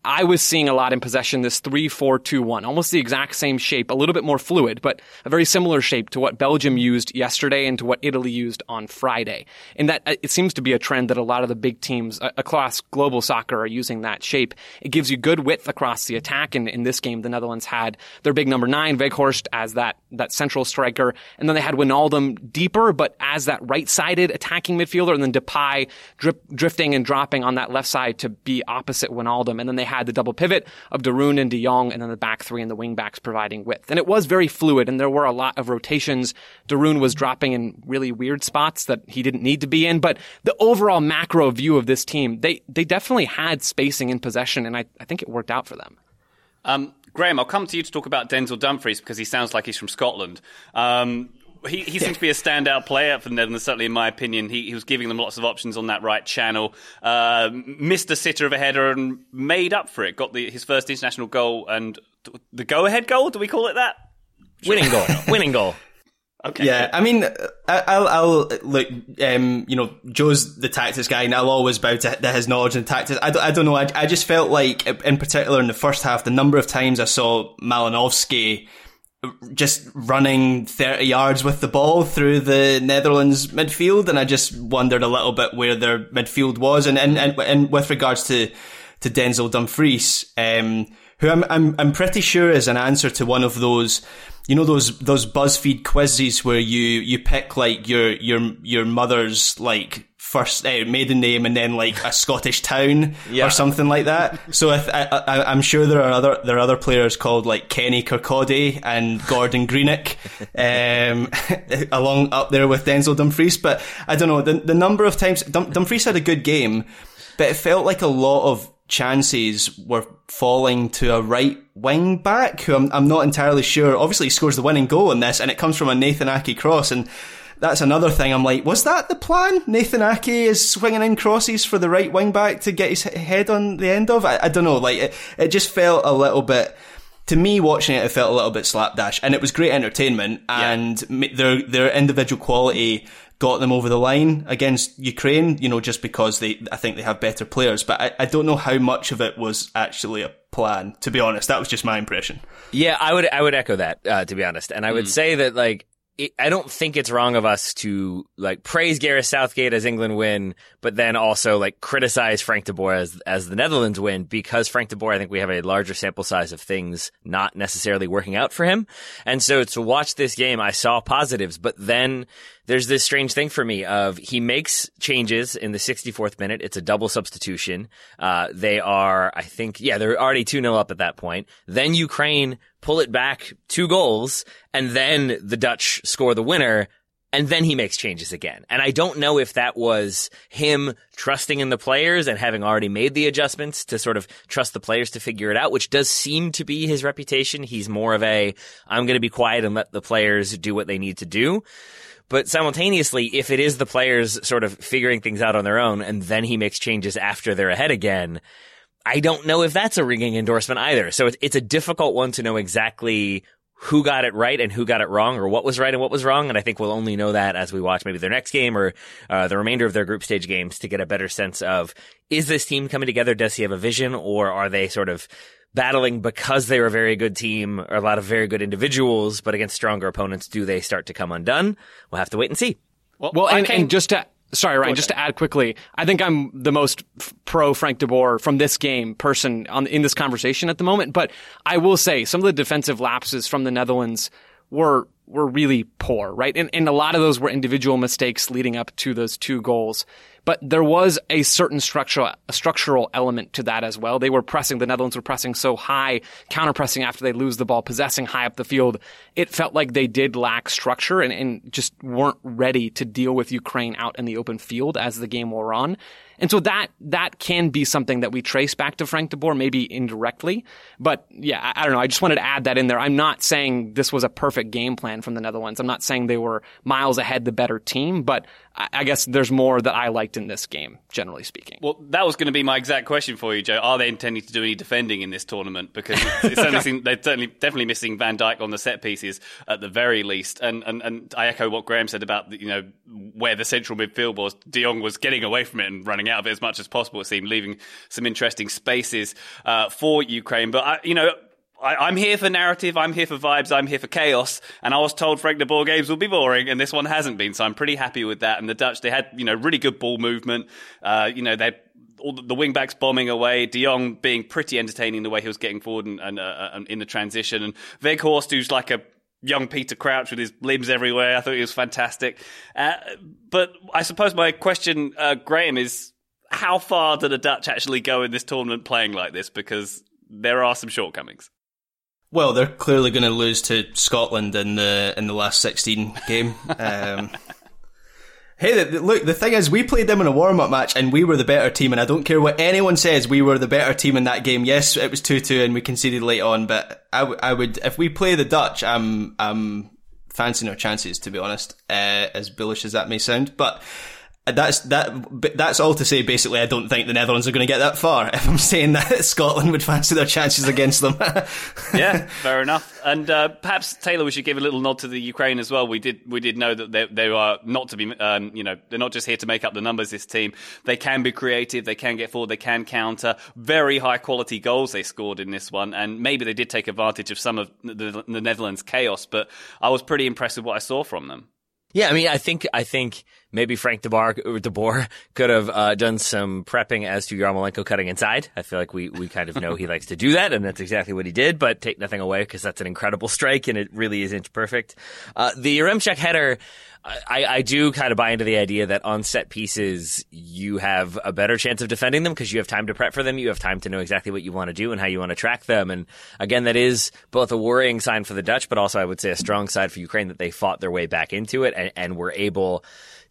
I was seeing a lot in possession, this three four two one, almost the exact same shape, a little bit more fluid, but a very similar shape to what Belgium used yesterday and to what Italy used on Friday. And that it seems to be a trend that a lot of the big teams across global soccer are using that shape. It gives you good width across the attack. And in this game, the Netherlands had their big number nine, Weghorst, as that, that central striker. And then they had Wijnaldum deeper, but as that right-sided attacking midfielder, and then Depay drip, drifting and dropping on that left side to be opposite Wijnaldum. And then they had the double pivot of Darun and De Jong, and then the back three and the wing backs providing width. And it was very fluid, and there were a lot of rotations. Darun was dropping in really weird spots that he didn't need to be in. But the overall macro view of this team, they they definitely had spacing in possession, and I, I think it worked out for them. Um, Graham, I'll come to you to talk about Denzel Dumfries, because he sounds like he's from Scotland. Um He, he seems to be a standout player for the Netherlands, certainly in my opinion. He, he was giving them lots of options on that right channel. Uh, missed a sitter of a header and made up for it. Got the, his first international goal and the go-ahead goal, do we call it that? Sure. Winning goal. Winning goal. Okay. Yeah, I mean, I'll, I'll look. Um, you know, Joe's the tactics guy, and I'll always bow to his knowledge and tactics. I don't, I don't know. I, I just felt like, in particular in the first half, the number of times I saw Malinovsky just running thirty yards with the ball through the Netherlands midfield, and I just wondered a little bit where their midfield was. And and, and, and with regards to, to Denzel Dumfries, um, who I'm I'm I'm pretty sure is an answer to one of those, you know, those those BuzzFeed quizzes where you you pick like your your your mother's like first uh, maiden name and then like a Scottish town yeah. or something like that. So I, I, I'm sure there are other there are other players called like Kenny Kirkcaldy and Gordon Greenock, um, along up there with Denzel Dumfries. But I don't know, the the number of times Dum- Dumfries had a good game, but it felt like a lot of chances were falling to a right wing back who I'm, I'm not entirely sure. Obviously he scores the winning goal in this and it comes from a Nathan Aké cross, and that's another thing. I'm like, was that the plan? Nathan Aké is swinging in crosses for the right wing back to get his head on the end of? I, I don't know. Like it, it just felt a little bit, to me watching it, it felt a little bit slapdash, and it was great entertainment yeah. and their their individual quality got them over the line against Ukraine, you know, just because they, I think they have better players. But I, I don't know how much of it was actually a plan, to be honest. That was just my impression. Yeah, I would, I would echo that, uh, to be honest. And I would mm. say that, like, it, I don't think it's wrong of us to, like, praise Gareth Southgate as England win, but then also, like, criticize Frank de Boer as, as the Netherlands win, because Frank de Boer, I think we have a larger sample size of things not necessarily working out for him. And so to watch this game, I saw positives, but then there's this strange thing for me of he makes changes in the sixty-fourth minute. It's a double substitution. Uh, they are, I think, yeah, they're already two nil up at that point. Then Ukraine pull it back two goals, and then the Dutch score the winner, and then he makes changes again. And I don't know if that was him trusting in the players and having already made the adjustments to sort of trust the players to figure it out, which does seem to be his reputation. He's more of a, I'm going to be quiet and let the players do what they need to do. But simultaneously, if it is the players sort of figuring things out on their own and then he makes changes after they're ahead again, I don't know if that's a ringing endorsement either. So it's a difficult one to know exactly who got it right and who got it wrong, or what was right and what was wrong. And I think we'll only know that as we watch maybe their next game or uh, the remainder of their group stage games to get a better sense of, is this team coming together? Does he have a vision, or are they sort of battling because they were a very good team or a lot of very good individuals, but against stronger opponents, do they start to come undone? We'll have to wait and see. Well, well and, and just to, sorry, Ryan, just to add quickly, I think I'm the most pro Frank de Boer from this game person on, in this conversation at the moment. But I will say some of the defensive lapses from the Netherlands were were really poor, right? And, and a lot of those were individual mistakes leading up to those two goals. But there was a certain structural a structural element to that as well. They were pressing, the Netherlands were pressing so high, counter-pressing after they lose the ball, possessing high up the field. It felt like they did lack structure and, and just weren't ready to deal with Ukraine out in the open field as the game wore on. And so that that can be something that we trace back to Frank de Boer, maybe indirectly. But yeah, I, I don't know. I just wanted to add that in there. I'm not saying this was a perfect game plan from the Netherlands. I'm not saying they were miles ahead the better team, but I, I guess there's more that I liked in this game, generally speaking. Well, that was going to be my exact question for you, Joe. Are they intending to do any defending in this tournament? Because it's certainly seen, they're certainly, definitely missing Van Dijk on the set pieces at the very least. And, and and I echo what Graham said about, you know, where the central midfield was. De Jong was getting away from it and running out of it as much as possible, it seemed, leaving some interesting spaces uh, for Ukraine. But, I, you know, I, I'm here for narrative, I'm here for vibes, I'm here for chaos, and I was told Frank de Boer games will be boring, and this one hasn't been, so I'm pretty happy with that. And the Dutch, they had, you know, really good ball movement. Uh, you know, they all the wing-backs bombing away, De Jong being pretty entertaining the way he was getting forward and, and, uh, and in the transition. And Weghorst, who's like a young Peter Crouch with his limbs everywhere, I thought he was fantastic. Uh, but I suppose my question, uh, Graham, is how far do the Dutch actually go in this tournament playing like this? Because there are some shortcomings. Well, they're clearly going to lose to Scotland in the in the last sixteen game. Um, hey, the, look, the thing is, we played them in a warm-up match and we were the better team, and I don't care what anyone says, we were the better team in that game. Yes, it was two two and we conceded late on, but I, w- I would, if we play the Dutch, I'm, I'm fancying our chances, to be honest, uh, as bullish as that may sound. But That's that. That's all to say, basically, I don't think the Netherlands are going to get that far if I'm saying that Scotland would fancy their chances against them. Yeah, fair enough. And uh, perhaps, Taylor, we should give a little nod to the Ukraine as well. We did we did know that they, they are not to be, um, you know, they're not just here to make up the numbers, this team. They can be creative, they can get forward, they can counter. Very high-quality goals they scored in this one, and maybe they did take advantage of some of the, the Netherlands' chaos, but I was pretty impressed with what I saw from them. Yeah, I mean, I think I think maybe Frank de Boer, de Boer could have uh, done some prepping as to Yarmolenko cutting inside. I feel like we, we kind of know he likes to do that, and that's exactly what he did, but take nothing away because that's an incredible strike, and it really isn't perfect. Uh, the Remchuk header, I, I do kind of buy into the idea that on set pieces, you have a better chance of defending them because you have time to prep for them. You have time to know exactly what you want to do and how you want to track them. And again, that is both a worrying sign for the Dutch, but also I would say a strong side for Ukraine that they fought their way back into it and, and were able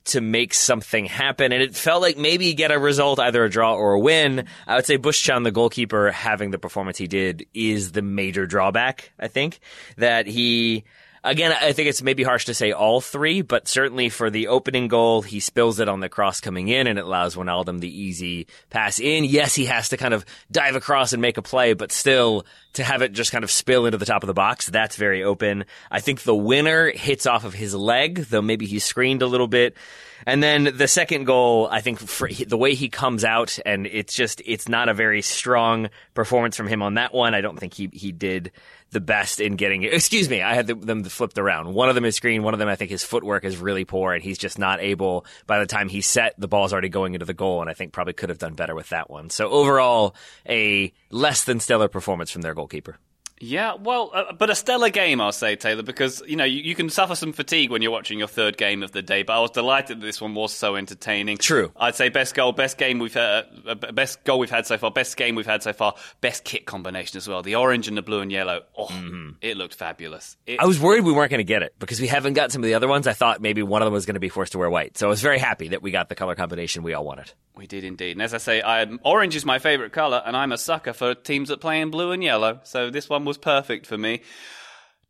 to make something happen. And it felt like maybe get a result, either a draw or a win. I would say Bushchan, the goalkeeper, having the performance he did is the major drawback, I think, that he... Again, I think it's maybe harsh to say all three, but certainly for the opening goal, he spills it on the cross coming in, and it allows Wijnaldum the easy pass in. Yes, he has to kind of dive across and make a play, but still to have it just kind of spill into the top of the box, that's very open. I think the winner hits off of his leg, though maybe he's screened a little bit. And then the second goal, I think for the way he comes out, and it's just, it's not a very strong performance from him on that one. I don't think he, he did the best in getting it. Excuse me, I had them flipped around. One of them is screened, one of them I think his footwork is really poor, and he's just not able, by the time he's set, the ball's already going into the goal, and I think probably could have done better with that one. So overall, a less than stellar performance from their goalkeeper. Yeah, well, uh, but a stellar game, I'll say, Taylor, because, you know, you, you can suffer some fatigue when you're watching your third game of the day, but I was delighted that this one was so entertaining. True. I'd say best goal, best game we've had, uh, best goal we've had so far, best game we've had so far, best kit combination as well. The orange and the blue and yellow, oh, mm-hmm. It looked fabulous. It, I was worried we weren't going to get it because we haven't got some of the other ones. I thought maybe one of them was going to be forced to wear white, so I was very happy that we got the color combination we all wanted. We did indeed, and as I say, I'm, orange is my favorite color, and I'm a sucker for teams that play in blue and yellow, so this one was... was perfect for me.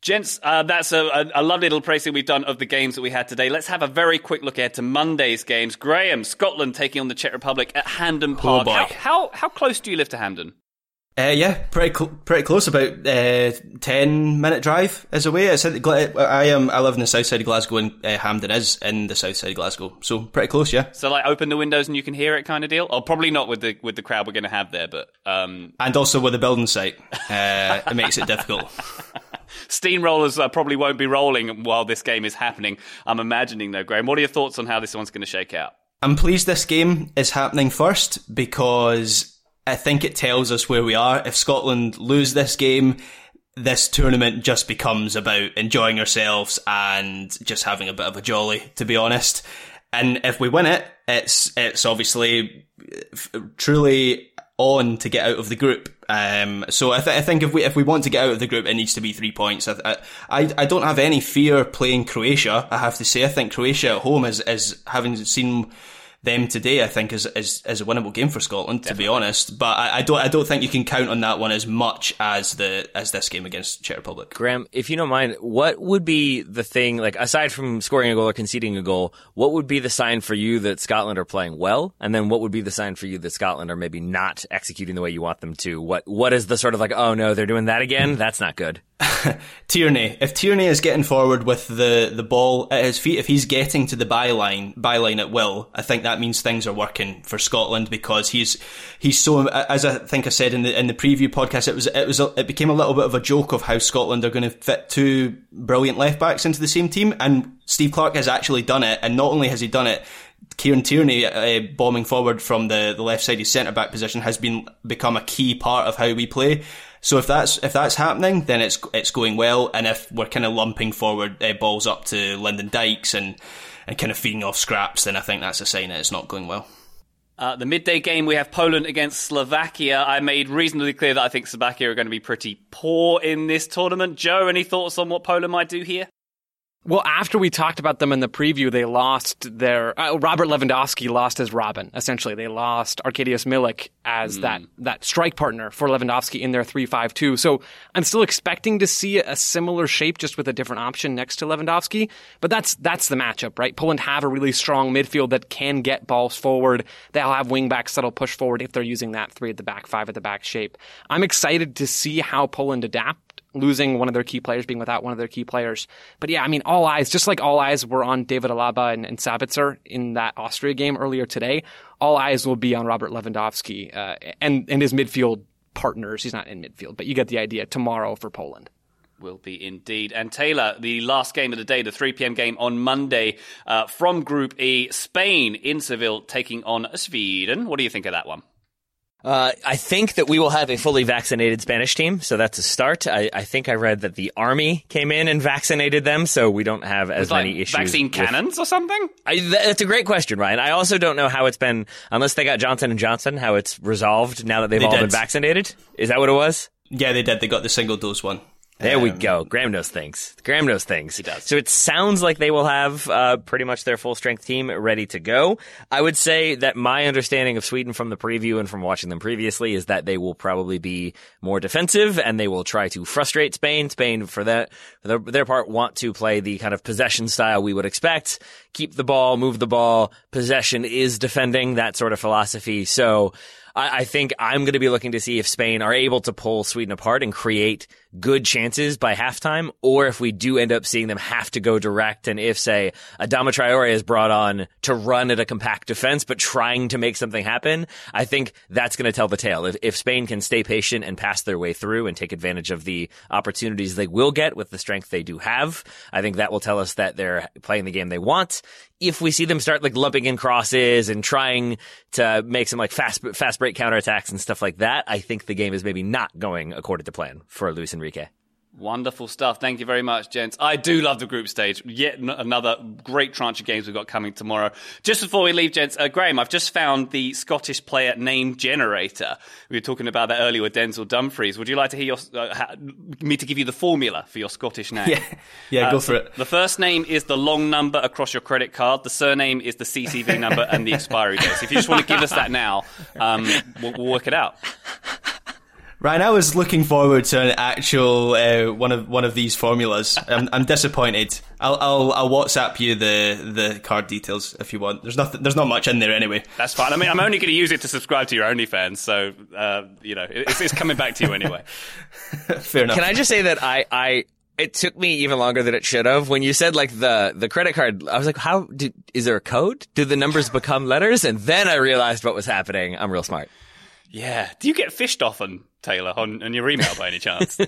Gents, uh, that's a, a, a lovely little pricing we've done of the games that we had today. Let's have a very quick look ahead to Monday's games. Graham, Scotland taking on the Czech Republic at Hampden Park. Oh, how, how how close do you live to Hampden? Uh, yeah, pretty cl- pretty close. About uh, ten minute drive is away. I said I am. Um, I live in the south side of Glasgow, and uh, Hampden is in the south side of Glasgow, so pretty close. Yeah. So like, open the windows and you can hear it, kind of deal. Or probably not with the with the crowd we're going to have there, but um. And also with the building site, uh, it makes it difficult. Steamrollers uh, probably won't be rolling while this game is happening, I'm imagining, though. Graham, what are your thoughts on how this one's going to shake out? I'm pleased this game is happening first because I think it tells us where we are. If Scotland lose this game, this tournament just becomes about enjoying ourselves and just having a bit of a jolly, to be honest. And if we win it, it's it's obviously truly on to get out of the group. Um, so I, th- I think if we if we want to get out of the group, it needs to be three points. I, th- I I don't have any fear playing Croatia, I have to say. I think Croatia at home is, is having seen them today, I think, is, is, is a winnable game for Scotland, Definitely. To be honest. But I, I don't I don't think you can count on that one as much as the as this game against Czech Republic. Graham, if you don't mind, what would be the thing, like, aside from scoring a goal or conceding a goal, what would be the sign for you that Scotland are playing well? And then what would be the sign for you that Scotland are maybe not executing the way you want them to? What What is the sort of like, oh no, they're doing that again? That's not good. Tierney. If Tierney is getting forward with the, the ball at his feet, if he's getting to the byline byline at will, I think that means things are working for Scotland, because he's he's so, as I think I said in the in the preview podcast, it was it was it became a little bit of a joke of how Scotland are going to fit two brilliant left backs into the same team, and Steve Clark has actually done it, and not only has he done it, Kieran Tierney uh, bombing forward from the, the left side of centre back position has been become a key part of how we play. So if that's if that's happening, then it's it's going well. And if we're kind of lumping forward uh, balls up to Lyndon Dykes and, and kind of feeding off scraps, then I think that's a sign that it's not going well. Uh, the midday game, we have Poland against Slovakia. I made reasonably clear that I think Slovakia are going to be pretty poor in this tournament. Joe, any thoughts on what Poland might do here? Well, after we talked about them in the preview, they lost their... Uh, Robert Lewandowski lost as Robin, essentially. They lost Arkadiusz Milik as mm. that, that strike partner for Lewandowski in their three five two. So I'm still expecting to see a similar shape, just with a different option next to Lewandowski. But that's that's the matchup, right? Poland have a really strong midfield that can get balls forward. They'll have wingbacks that'll push forward if they're using that three at the back, five at the back shape. I'm excited to see how Poland adapt, losing one of their key players, being without one of their key players. But yeah, I mean, all eyes, just like all eyes were on David Alaba and, and Sabitzer in that Austria game earlier today, all eyes will be on Robert Lewandowski uh, and, and his midfield partners. He's not in midfield, but you get the idea tomorrow for Poland. will be indeed. And Taylor, the last game of the day, the three p.m. game on Monday uh, from Group E, Spain in Seville taking on Sweden. What do you think of that one? Uh, I think that we will have a fully vaccinated Spanish team, so that's a start. I, I think I read that the army came in and vaccinated them, so we don't have as like many issues. Vaccine with... cannons or something? I, that's a great question, Ryan. I also don't know how it's been, unless they got Johnson and Johnson, how it's resolved now that they've they all did. been vaccinated. Is that what it was? Yeah, they did. They got the single dose one. There um, we go. Graham knows things. Graham knows things. He does. So it sounds like they will have uh, pretty much their full-strength team ready to go. I would say that my understanding of Sweden from the preview and from watching them previously is that they will probably be more defensive and they will try to frustrate Spain. Spain, for that, for their part, want to play the kind of possession style we would expect. Keep the ball, move the ball. Possession is defending, that sort of philosophy. So... I think I'm going to be looking to see if Spain are able to pull Sweden apart and create good chances by halftime, or if we do end up seeing them have to go direct, and if, say, Adama Traore is brought on to run at a compact defense but trying to make something happen, I think that's going to tell the tale. If, if Spain can stay patient and pass their way through and take advantage of the opportunities they will get with the strength they do have, I think that will tell us that they're playing the game they want. If we see them start like lumping in crosses and trying to make some like fast fast break counterattacks and stuff like that, I think the game is maybe not going according to plan for Luis Enrique. Wonderful stuff. Thank you very much, gents. I do love the group stage. Yet another great tranche of games we've got coming tomorrow. Just before we leave, gents, uh, Graham, I've just found the Scottish player name generator. We were talking about that earlier with Denzel Dumfries. Would you like to hear your, uh, ha- me to give you the formula for your Scottish name? Yeah, yeah, uh, go for it. The first name is the long number across your credit card. The surname is the C C V number and the expiry date. So if you just want to give us that now, um, we'll, we'll work it out. Ryan, I was looking forward to an actual uh, one of one of these formulas. I'm, I'm disappointed. I'll, I'll I'll WhatsApp you the the card details if you want. There's nothing. There's not much in there anyway. That's fine. I mean, I'm only going to use it to subscribe to your OnlyFans, so uh, you know it's, it's coming back to you anyway. Fair enough. Can I just say that I I. It took me even longer than it should have. When you said, like, the, the credit card, I was like, how did, is there a code? Do the numbers become letters? And then I realized what was happening. I'm real smart. Yeah. Do you get fished often, Taylor, on, on your email by any chance?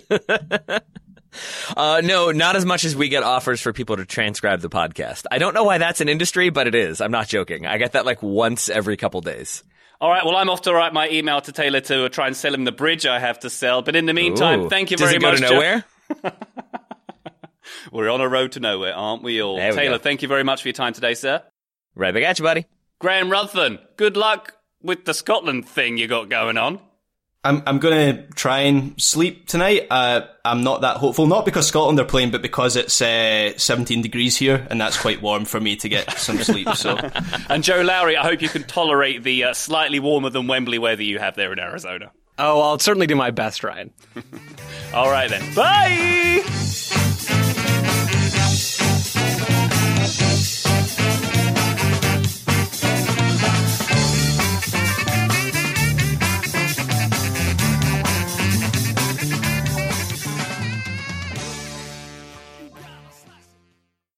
uh, no, not as much as we get offers for people to transcribe the podcast. I don't know why that's an industry, but it is. I'm not joking. I get that, like, once every couple days. All right, well, I'm off to write my email to Taylor to try and sell him the bridge I have to sell. But in the meantime, Ooh, thank you very much. Does it go to nowhere? We're on a road to nowhere, aren't we all? We Taylor, go. Thank you very much for your time today, sir. Right back at you, buddy. Graham Ruthven, good luck with the Scotland thing you got going on. I'm I'm going to try and sleep tonight. Uh, I'm not that hopeful, not because Scotland are playing, but because it's uh, seventeen degrees here, and that's quite warm for me to get some sleep. So, and Joe Lowry, I hope you can tolerate the uh, slightly warmer than Wembley weather you have there in Arizona. Oh, I'll certainly do my best, Ryan. All right, then. Bye!